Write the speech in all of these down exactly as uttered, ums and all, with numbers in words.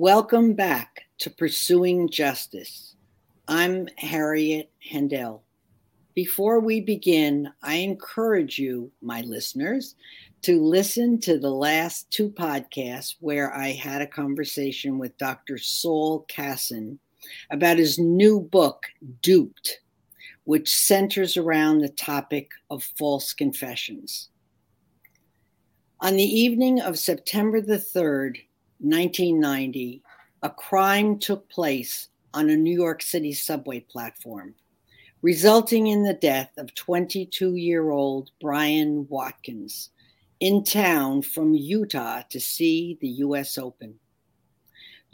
Welcome back to Pursuing Justice. I'm Harriet Hendel. Before we begin, I encourage you, my listeners, to listen to the last two podcasts where I had a conversation with Doctor Saul Kassin about his new book, Duped, which centers around the topic of false confessions. On the evening of September the third, nineteen ninety, a crime took place on a New York City subway platform, resulting in the death of twenty-two-year-old Brian Watkins in town from Utah to see the U S Open.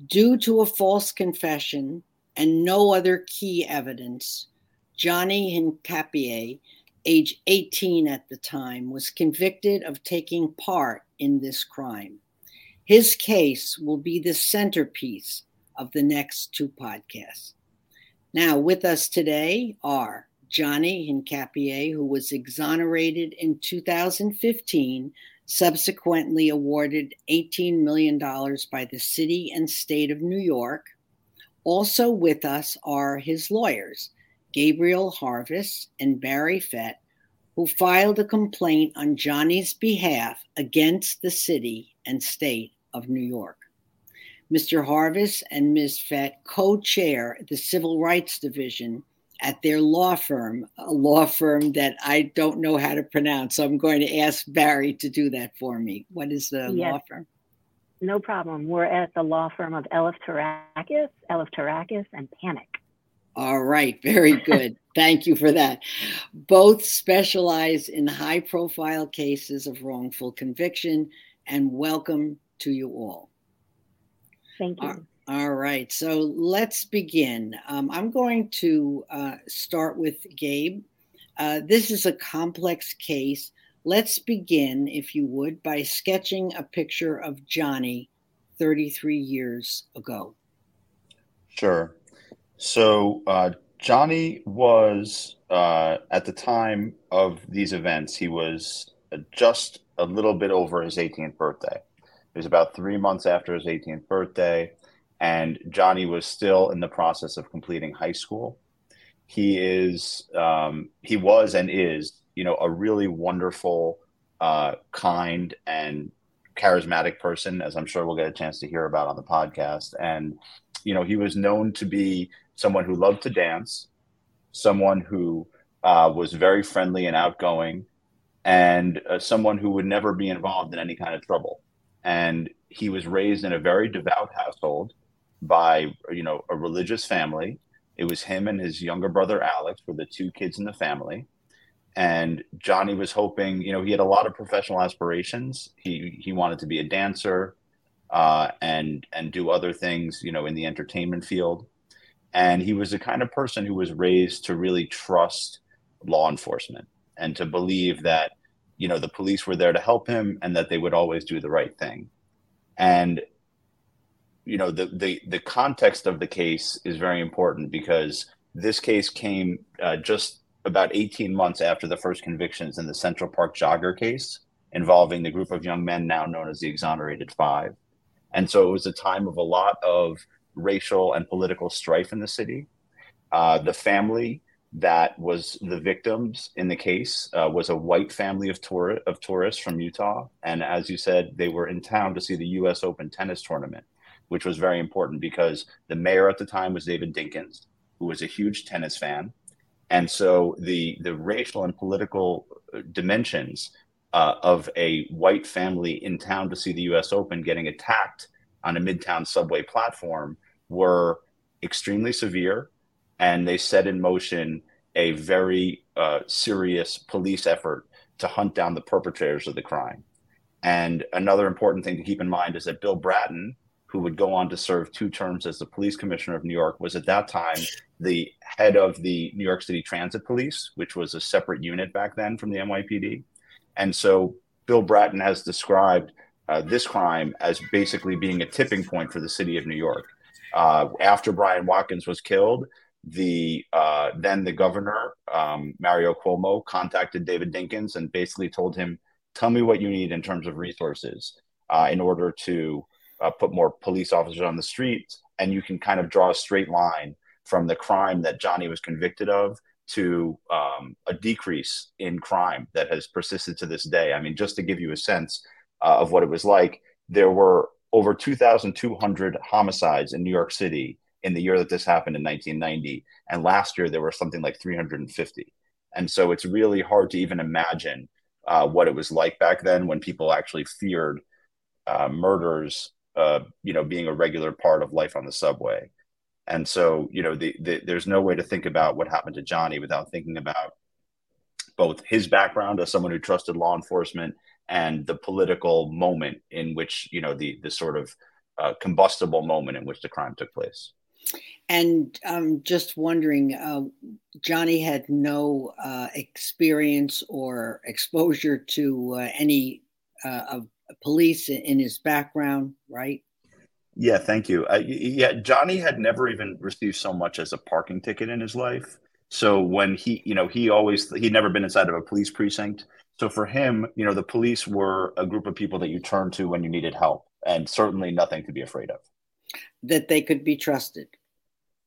Due to a false confession and no other key evidence, Johnny Hincapie, age eighteen at the time, was convicted of taking part in this crime. His case will be the centerpiece of the next two podcasts. Now, with us today are Johnny Hincapie, who was exonerated in two thousand fifteen, subsequently awarded eighteen million dollars by the city and state of New York. Also with us are his lawyers, Gabriel Harvis and Barry Fett, who filed a complaint on Johnny's behalf against the city and state of New York. Mister Harvis and Miz Fett co-chair the Civil Rights Division at their law firm, a law firm that I don't know how to pronounce, so I'm going to ask Barry to do that for me. What is the yes. law firm? No problem. We're at the law firm of Eleftherakis, Eleftherakis and Panic. All right. Very good. Thank you for that. Both specialize in high-profile cases of wrongful conviction, and welcome to you all. Thank you. All right. So let's begin. Um, I'm going to uh, start with Gabe. Uh, this is a complex case. Let's begin, if you would, by sketching a picture of Johnny thirty-three years ago. Sure. So uh, Johnny was, uh, at the time of these events, he was just a little bit over his eighteenth birthday. It was about three months after his eighteenth birthday, and Johnny was still in the process of completing high school. He is, um, he was and is, you know, a really wonderful, uh, kind and charismatic person, as I'm sure we'll get a chance to hear about on the podcast. And, you know, he was known to be someone who loved to dance, someone who uh, was very friendly and outgoing, and uh, someone who would never be involved in any kind of trouble. And he was raised in a very devout household by, you know, a religious family. It was him and his younger brother, Alex, were the two kids in the family. And Johnny was hoping, you know, he had a lot of professional aspirations. He he wanted to be a dancer uh, and and do other things, you know, in the entertainment field. And he was the kind of person who was raised to really trust law enforcement and to believe that, you know, the police were there to help him and that they would always do the right thing. And, you know, the the, the context of the case is very important because this case came uh, just about eighteen months after the first convictions in the Central Park Jogger case involving the group of young men now known as the Exonerated Five. And so it was a time of a lot of racial and political strife in the city. Uh, the family that was the victims in the case uh, was a white family of, tour- of tourists from Utah. And as you said, they were in town to see the U S Open tennis tournament, which was very important because the mayor at the time was David Dinkins, who was a huge tennis fan. And so the, the racial and political dimensions uh, of a white family in town to see the U S Open getting attacked on a midtown subway platform were extremely severe. And they set in motion a very uh, serious police effort to hunt down the perpetrators of the crime. And another important thing to keep in mind is that Bill Bratton, who would go on to serve two terms as the police commissioner of New York, was at that time the head of the New York City Transit Police, which was a separate unit back then from the N Y P D. And so Bill Bratton has described uh, this crime as basically being a tipping point for the city of New York. Uh, after Brian Watkins was killed, The uh, then the governor, um, Mario Cuomo, contacted David Dinkins and basically told him, tell me what you need in terms of resources uh, in order to uh, put more police officers on the streets, and you can kind of draw a straight line from the crime that Johnny was convicted of to um, a decrease in crime that has persisted to this day. I mean, just to give you a sense uh, of what it was like, there were over two thousand two hundred homicides in New York City in the year that this happened in nineteen ninety. And last year, there were something like three hundred fifty. And so it's really hard to even imagine uh, what it was like back then when people actually feared uh, murders, uh, you know, being a regular part of life on the subway. And so, you know, the, the, there's no way to think about what happened to Johnny without thinking about both his background as someone who trusted law enforcement and the political moment in which, you know, the the sort of uh, combustible moment in which the crime took place. And I'm um, just wondering, uh, Johnny had no uh, experience or exposure to uh, any uh, of police in his background, right? Yeah, thank you. Uh, yeah, Johnny had never even received so much as a parking ticket in his life. So when he, you know, he always, he'd never been inside of a police precinct. So for him, you know, the police were a group of people that you turned to when you needed help, and certainly nothing to be afraid of. That they could be trusted.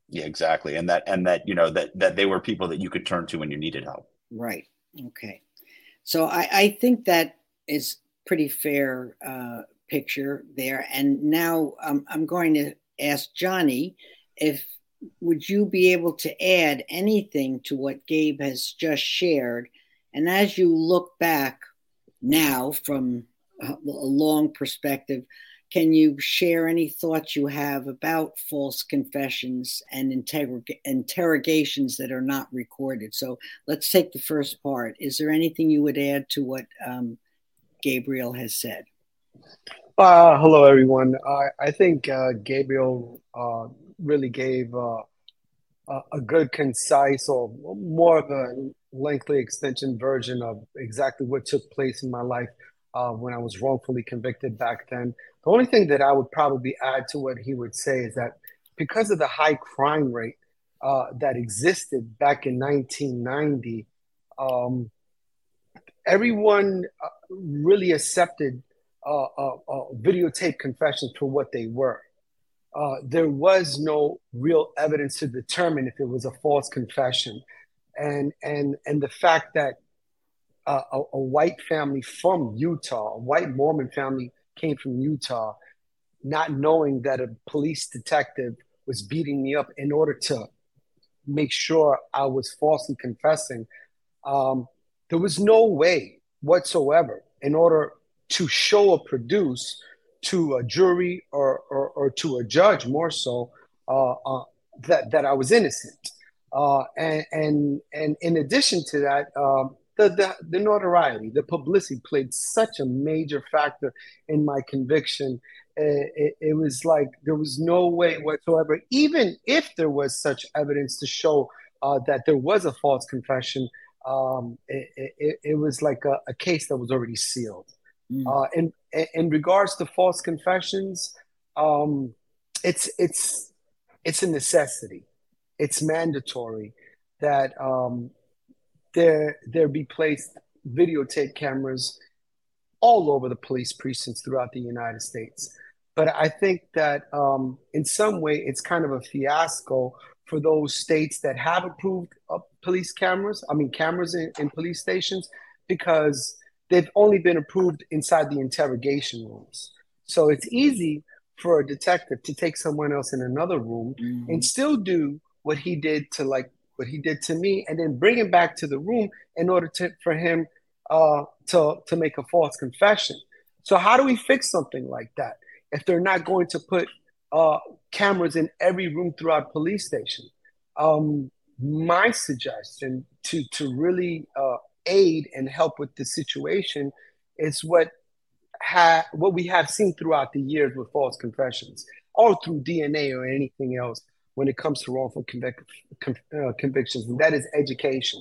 Yeah, exactly. And that, and that, you know, that, that they were people that you could turn to when you needed help. Right. Okay. So I, I think that is pretty fair uh, picture there. And now um, I'm going to ask Johnny, if, would you be able to add anything to what Gabe has just shared? And as you look back now from a long perspective, can you share any thoughts you have about false confessions and interrog- interrogations that are not recorded? So let's take the first part. Is there anything you would add to what um, Gabriel has said? Uh, hello, everyone. I, I think uh, Gabriel uh, really gave uh, a good, concise, or more of a lengthy extension version of exactly what took place in my life uh, when I was wrongfully convicted back then. The only thing that I would probably add to what he would say is that because of the high crime rate uh, that existed back in nineteen ninety, um, everyone uh, really accepted uh, uh, uh, videotape confessions for what they were. Uh, there was no real evidence to determine if it was a false confession. And, and, and the fact that uh, a, a white family from Utah, a white Mormon family came from Utah, not knowing that a police detective was beating me up in order to make sure I was falsely confessing. Um, there was no way whatsoever in order to show or produce to a jury or or, or to a judge more so uh, uh, that, that I was innocent. Uh, and, and, and in addition to that, um, The, the the notoriety, the publicity played such a major factor in my conviction. It, it, it was like there was no way whatsoever, even if there was such evidence to show uh, that there was a false confession, um, it, it, it was like a, a case that was already sealed. Mm. Uh, in, in regards to false confessions, um, it's it's it's a necessity. It's mandatory that Um, There, there be placed videotape cameras all over the police precincts throughout the United States. But I think that um, in some way, it's kind of a fiasco for those states that have approved uh, police cameras, I mean, cameras in, in police stations, because they've only been approved inside the interrogation rooms. So it's easy for a detective to take someone else in another room mm-hmm. and still do what he did to like, what he did to me, and then bring him back to the room in order to, for him uh, to, to make a false confession. So how do we fix something like that if they're not going to put uh, cameras in every room throughout police station? Um, my suggestion to, to really uh, aid and help with the situation is what, ha- what we have seen throughout the years with false confessions or through D N A or anything else when it comes to wrongful convic- conv- uh, convictions, and that is education.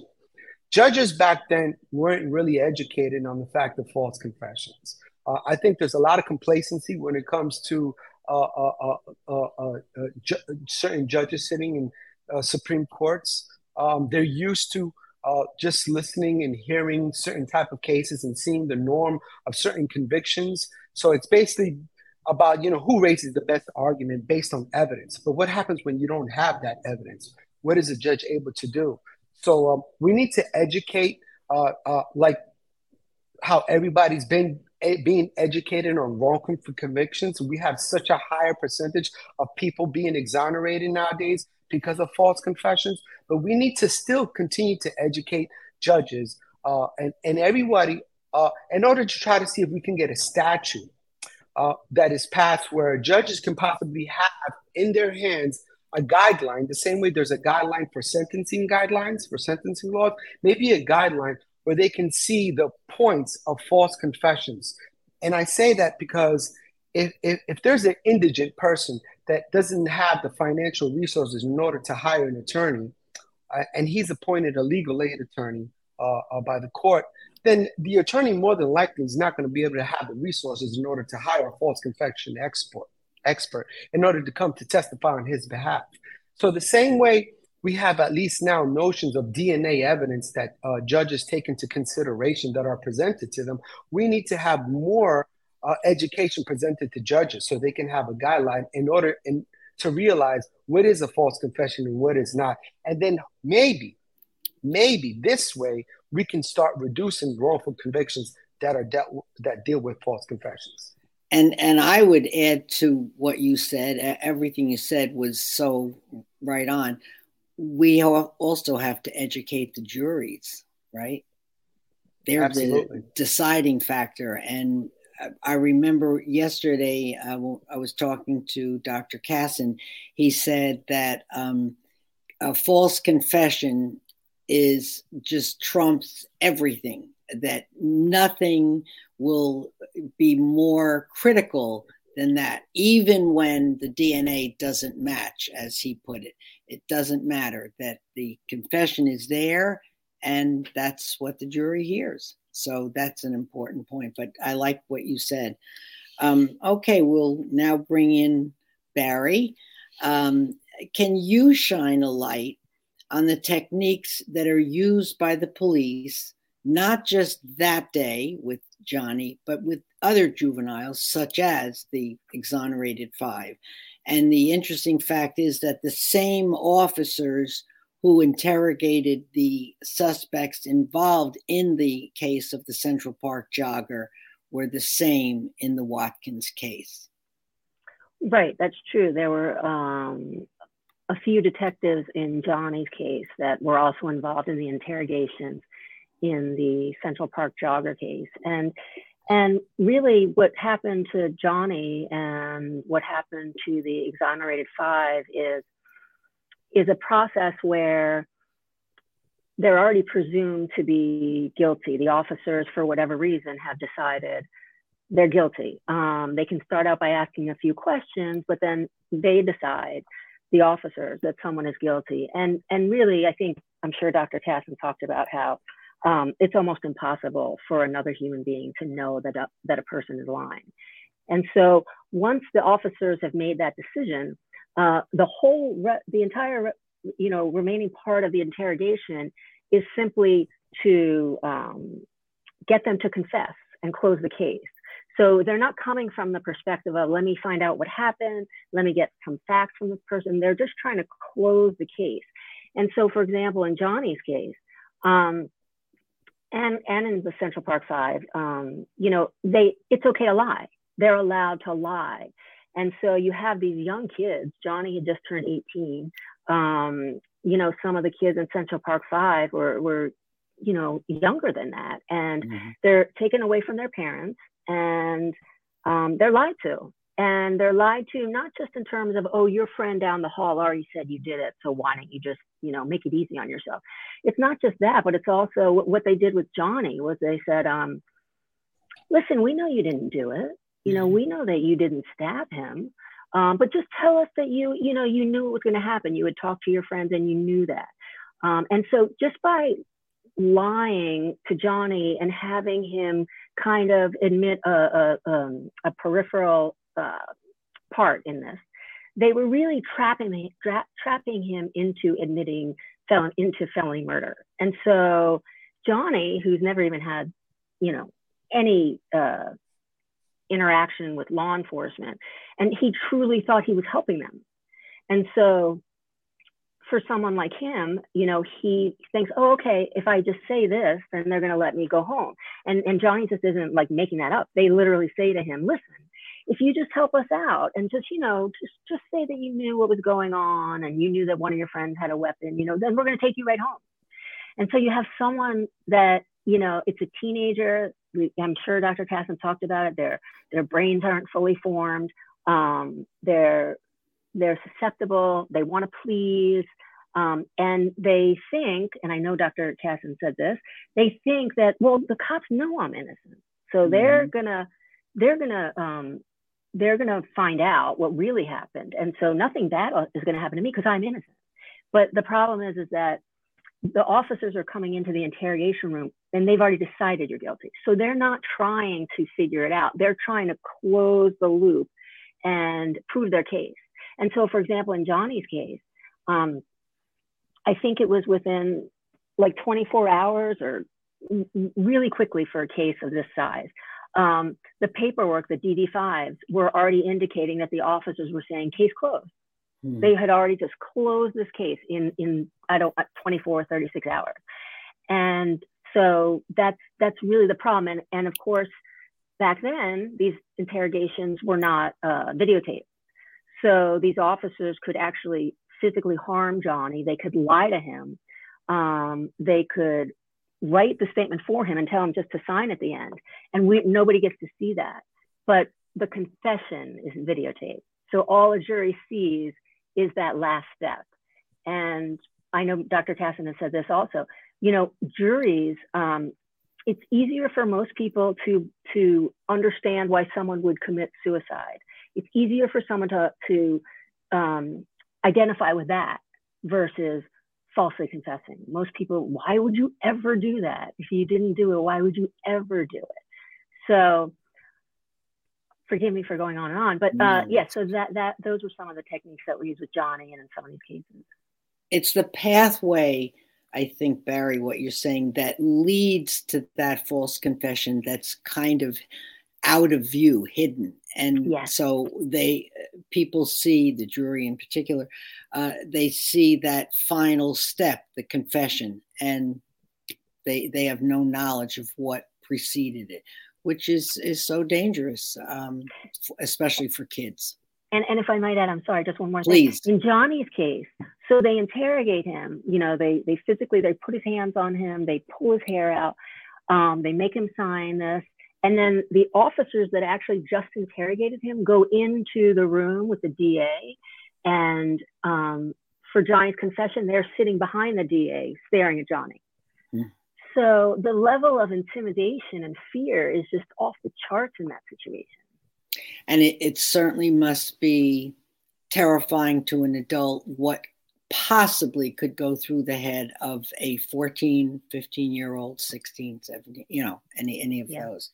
Judges back then weren't really educated on the fact of false confessions. Uh, I think there's a lot of complacency when it comes to uh, uh, uh, uh, uh, ju- certain judges sitting in uh, Supreme Courts. Um, they're used to uh, just listening and hearing certain type of cases and seeing the norm of certain convictions. So it's basically about, you know, who raises the best argument based on evidence. But what happens when you don't have that evidence? What is a judge able to do? So um, we need to educate, uh, uh, like how everybody's been a- being educated on wrongful convictions. We have such a higher percentage of people being exonerated nowadays because of false confessions. But we need to still continue to educate judges uh, and, and everybody uh, in order to try to see if we can get a statute uh, that is passed where judges can possibly have in their hands a guideline, the same way there's a guideline for sentencing guidelines, for sentencing laws, maybe a guideline where they can see the points of false confessions. And I say that because if, if, if there's an indigent person that doesn't have the financial resources in order to hire an attorney, uh, and he's appointed a legal aid attorney uh, uh, by the court, then the attorney more than likely is not going to be able to have the resources in order to hire a false confession expert. expert in order to come to testify on his behalf. So the same way we have at least now notions of D N A evidence that uh, judges take into consideration that are presented to them, we need to have more uh, education presented to judges so they can have a guideline in order in, to realize what is a false confession and what is not. And then maybe, maybe this way we can start reducing wrongful convictions that are de- that deal with false confessions. And and I would add to what you said. Everything you said was so right on. We also have to educate the juries, right? They're Absolutely. The deciding factor. And I remember yesterday I, w- I was talking to Doctor Kassin. He said that um, a false confession is just trumps everything, that nothing will be more critical than that, even when the D N A doesn't match, as he put it. It doesn't matter, that the confession is there, and that's what the jury hears. So that's an important point, but I like what you said. Um, okay, we'll now bring in Barry. Um, can you shine a light on the techniques that are used by the police, not just that day with Johnny, but with other juveniles, such as the Exonerated Five? And the interesting fact is that the same officers who interrogated the suspects involved in the case of the Central Park Jogger were the same in the Watkins case. Right, that's true. There were um, a few detectives in Johnny's case that were also involved in the interrogations in the Central Park Jogger case. And and really what happened to Johnny and what happened to the Exonerated Five is, is a process where they're already presumed to be guilty. The officers, for whatever reason, have decided they're guilty. Um, they can start out by asking a few questions, but then they decide, the officers, that someone is guilty. And, and really, I think, I'm sure Doctor Kassin talked about how Um, it's almost impossible for another human being to know that a, that a person is lying. And so once the officers have made that decision, uh, the whole, re- the entire, re- you know, remaining part of the interrogation is simply to um, get them to confess and close the case. So they're not coming from the perspective of, let me find out what happened, let me get some facts from this person. They're just trying to close the case. And so, for example, in Johnny's case, um, And and in the Central Park Five, um, you know, they it's okay to lie. They're allowed to lie. And so you have these young kids. Johnny had just turned eighteen. Um, you know, some of the kids in Central Park Five were, were you know, younger than that. And mm-hmm. they're taken away from their parents, and um, they're lied to. And they're lied to not just in terms of, oh, your friend down the hall already said you did it, so why don't you just, you know, make it easy on yourself. It's not just that, but it's also what they did with Johnny was they said, um, listen, we know you didn't do it. You know, we know that you didn't stab him, um, but just tell us that you, you know, you knew it was going to happen. You would talk to your friends and you knew that. Um, and so just by lying to Johnny and having him kind of admit a, a, um, a peripheral Uh, part in this, they were really trapping tra- trapping him into admitting felon into felony murder. And so Johnny, who's never even had, you know, any uh, interaction with law enforcement. And he truly thought he was helping them. And so for someone like him, you know, he thinks, oh, okay, if I just say this, then they're going to let me go home. And, and Johnny just isn't like making that up. They literally say to him, listen, if you just help us out and just, you know, just, just say that you knew what was going on and you knew that one of your friends had a weapon, you know, then we're going to take you right home. And so you have someone that, you know, it's a teenager. I'm sure Doctor Kassin talked about it. Their, their brains aren't fully formed. Um, they're, they're susceptible. They want to please. Um, and they think, and I know Doctor Kassin said this, they think that, well, the cops know I'm innocent. So mm-hmm. they're going to, they're going to, um, they're going to find out what really happened. And so nothing bad is going to happen to me because I'm innocent. But the problem is, is that the officers are coming into the interrogation room and they've already decided you're guilty. So they're not trying to figure it out. They're trying to close the loop and prove their case. And so, for example, in Johnny's case, um, I think it was within like twenty-four hours or really quickly for a case of this size. Um, the paperwork, the D D fives, were already indicating that the officers were saying case closed. Hmm. They had already just closed this case in, in I don't twenty-four, thirty-six hours. And so that's, that's really the problem. And, and of course, back then, these interrogations were not uh, videotaped. So these officers could actually physically harm Johnny. They could lie to him. Um, they could write the statement for him and tell him just to sign at the end. And we, nobody gets to see that. But the confession is videotaped. So all a jury sees is that last step. And I know Doctor Kassin has said this also, you know, juries, um, it's easier for most people to, to understand why someone would commit suicide. It's easier for someone to, to um, identify with that versus falsely confessing. Most people, why would you ever do that? If you didn't do it, why would you ever do it? So forgive me for going on and on, but uh, yeah, so that, that those were some of the techniques that we use with Johnny and in some of these cases. It's the pathway, I think, Barry, what you're saying, that leads to that false confession that's kind of out of view, hidden. And yes. So they, people see, the jury in particular, uh, they see that final step, the confession, and they they have no knowledge of what preceded it, which is, is so dangerous, um, especially for kids. And and if I might add, I'm sorry, just one more thing. Please. In Johnny's case, so they interrogate him, you know, they, they physically, they put his hands on him, they pull his hair out, um, they make him sign this. And then the officers that actually just interrogated him go into the room with the D A. And um, for Johnny's confession, they're sitting behind the D A staring at Johnny. Mm. So the level of intimidation and fear is just off the charts in that situation. And it, it certainly must be terrifying to an adult what possibly could go through the head of a fourteen, fifteen-year-old, sixteen, seventeen, you know, any any of yeah. those.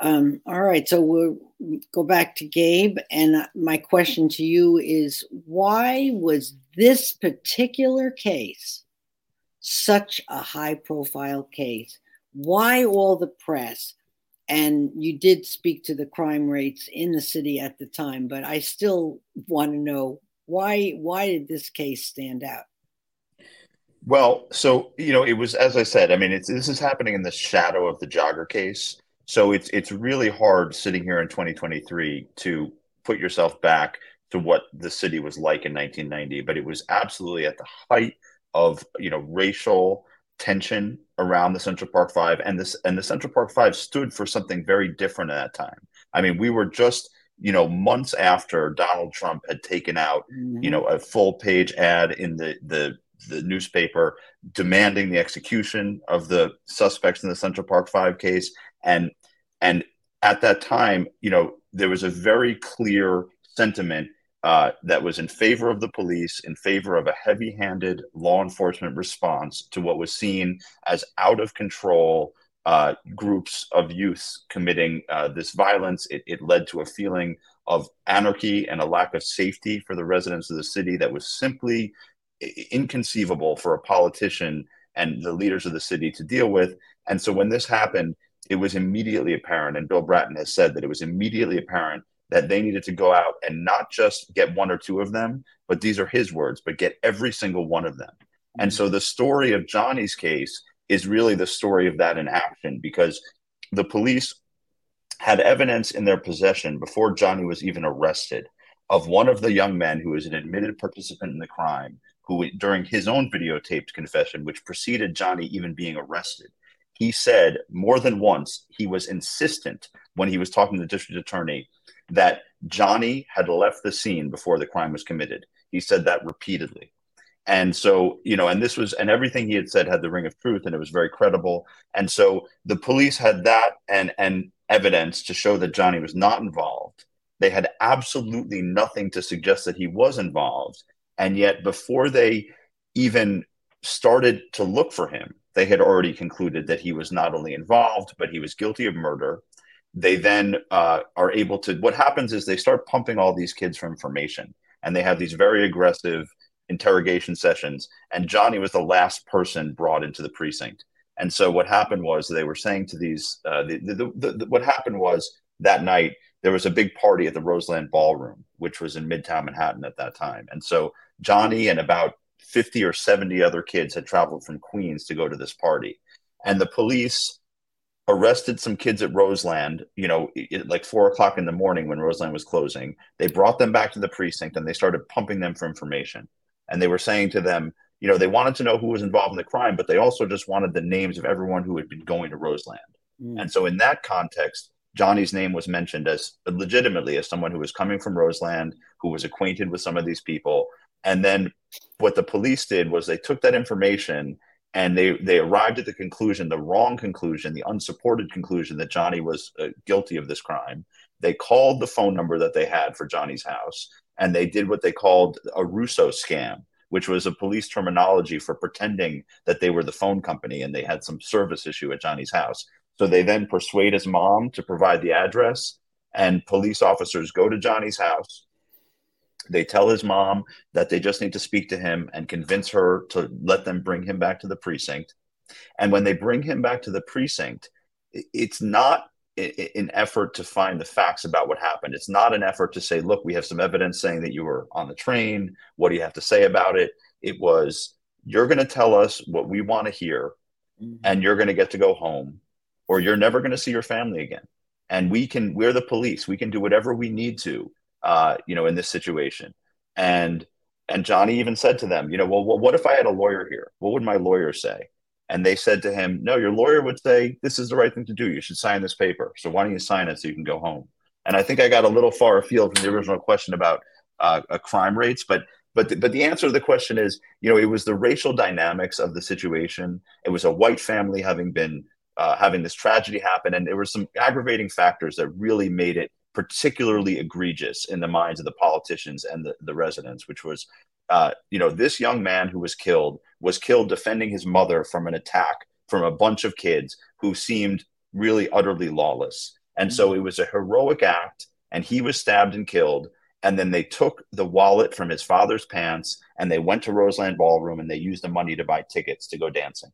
Um, all right, so we'll go back to Gabe. And my question to you is, why was this particular case such a high-profile case? Why all the press? And you did speak to the crime rates in the city at the time, but I still want to know, Why why did this case stand out? Well, so, you know, it was, as I said, I mean, it's, this is happening in the shadow of the Jogger case. So it's it's really hard sitting here in twenty twenty-three to put yourself back to what the city was like in nineteen ninety. But it was absolutely at the height of, you know, racial tension around the Central Park Five. And this and the Central Park Five stood for something very different at that time. I mean, we were just, you know, months after Donald Trump had taken out, you know, a full page ad in the, the, the newspaper demanding the execution of the suspects in the Central Park Five case. And, and at that time, you know, there was a very clear sentiment uh, that was in favor of the police, in favor of a heavy-handed law enforcement response to what was seen as out of control Uh, groups of youths committing uh, this violence. It, it led to a feeling of anarchy and a lack of safety for the residents of the city that was simply inconceivable for a politician and the leaders of the city to deal with. And so when this happened, it was immediately apparent, and Bill Bratton has said that it was immediately apparent that they needed to go out and not just get one or two of them, but these are his words, but get every single one of them. Mm-hmm. And so the story of Johnny's case is really the story of that in action, because the police had evidence in their possession before Johnny was even arrested of one of the young men who was an admitted participant in the crime, who during his own videotaped confession, which preceded Johnny even being arrested, he said more than once, he was insistent when he was talking to the district attorney that Johnny had left the scene before the crime was committed. He said that repeatedly. And so, you know, and this was, and everything he had said had the ring of truth, and it was very credible. And so the police had that and, and evidence to show that Johnny was not involved. They had absolutely nothing to suggest that he was involved. And yet before they even started to look for him, they had already concluded that he was not only involved, but he was guilty of murder. They then uh, are able to, what happens is they start pumping all these kids for information, and they have these very aggressive interrogation sessions, and Johnny was the last person brought into the precinct. And so what happened was they were saying to these uh, the, the, the, the, what happened was that night there was a big party at the Roseland Ballroom, which was in Midtown Manhattan at that time. And so Johnny and about fifty or seventy other kids had traveled from Queens to go to this party, and the police arrested some kids at Roseland, you know, it, like four o'clock in the morning when Roseland was closing. They brought them back to the precinct and they started pumping them for information. And they were saying to them, you know, they wanted to know who was involved in the crime, but they also just wanted the names of everyone who had been going to Roseland. Mm. And so in that context, Johnny's name was mentioned as legitimately as someone who was coming from Roseland, who was acquainted with some of these people. And then what the police did was they took that information and they, they arrived at the conclusion, the wrong conclusion, the unsupported conclusion that Johnny was uh, guilty of this crime. They called the phone number that they had for Johnny's house, and they did what they called a Russo scam, which was a police terminology for pretending that they were the phone company and they had some service issue at Johnny's house. So they then persuade his mom to provide the address, and police officers go to Johnny's house. They tell his mom that they just need to speak to him and convince her to let them bring him back to the precinct. And when they bring him back to the precinct, it's not an effort to find the facts about what happened. It's not an effort to say, look, we have some evidence saying that you were on the train. What do you have to say about it? It was, you're going to tell us what we want to hear, and you're going to get to go home, or you're never going to see your family again. And we can, we're the police. We can do whatever we need to, uh, you know, in this situation. And, and Johnny even said to them, you know, well, well, what if I had a lawyer here? What would my lawyer say? And they said to him, no, your lawyer would say, this is the right thing to do. You should sign this paper. So why don't you sign it so you can go home? And I think I got a little far afield from the original question about uh, uh, crime rates. But but the, but the answer to the question is, you know, it was the racial dynamics of the situation. It was a white family having been uh, having this tragedy happen. And there were some aggravating factors that really made it particularly egregious in the minds of the politicians and the, the residents, which was, uh, you know, this young man who was killed was killed defending his mother from an attack from a bunch of kids who seemed really utterly lawless. And so it was a heroic act, and he was stabbed and killed. And then they took the wallet from his father's pants, and they went to Roseland Ballroom, and they used the money to buy tickets to go dancing.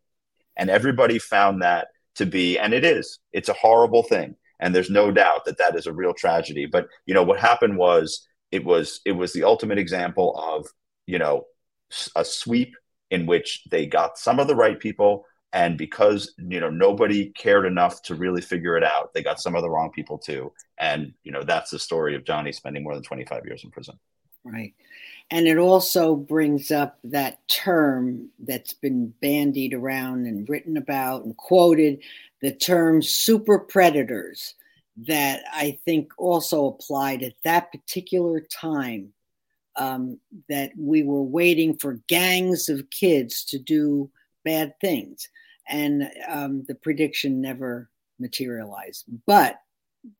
And everybody found that to be, and it is, it's a horrible thing. And there's no doubt that that is a real tragedy. But, you know, what happened was it was it was the ultimate example of, you know, a sweep in which they got some of the right people, and because, you know, nobody cared enough to really figure it out, they got some of the wrong people too. And, you know, that's the story of Johnny spending more than twenty-five years in prison. Right. And it also brings up that term that's been bandied around and written about and quoted, the term super predators, that I think also applied at that particular time. Um, that we were waiting for gangs of kids to do bad things. And um, the prediction never materialized, but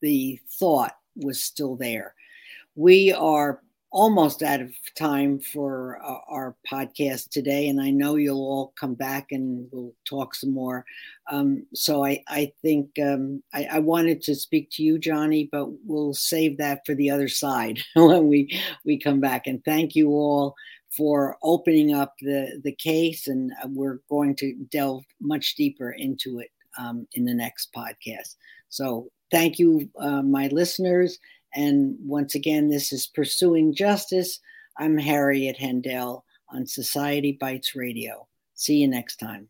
the thought was still there. We are almost out of time for uh, our podcast today, and I know you'll all come back and we'll talk some more. Um, so I, I think um, I, I wanted to speak to you, Johnny, but we'll save that for the other side when we, we come back. And thank you all for opening up the, the case, and we're going to delve much deeper into it um, in the next podcast. So thank you, uh, my listeners. And once again, this is Pursuing Justice. I'm Harriet Hendel on Society Bites Radio. See you next time.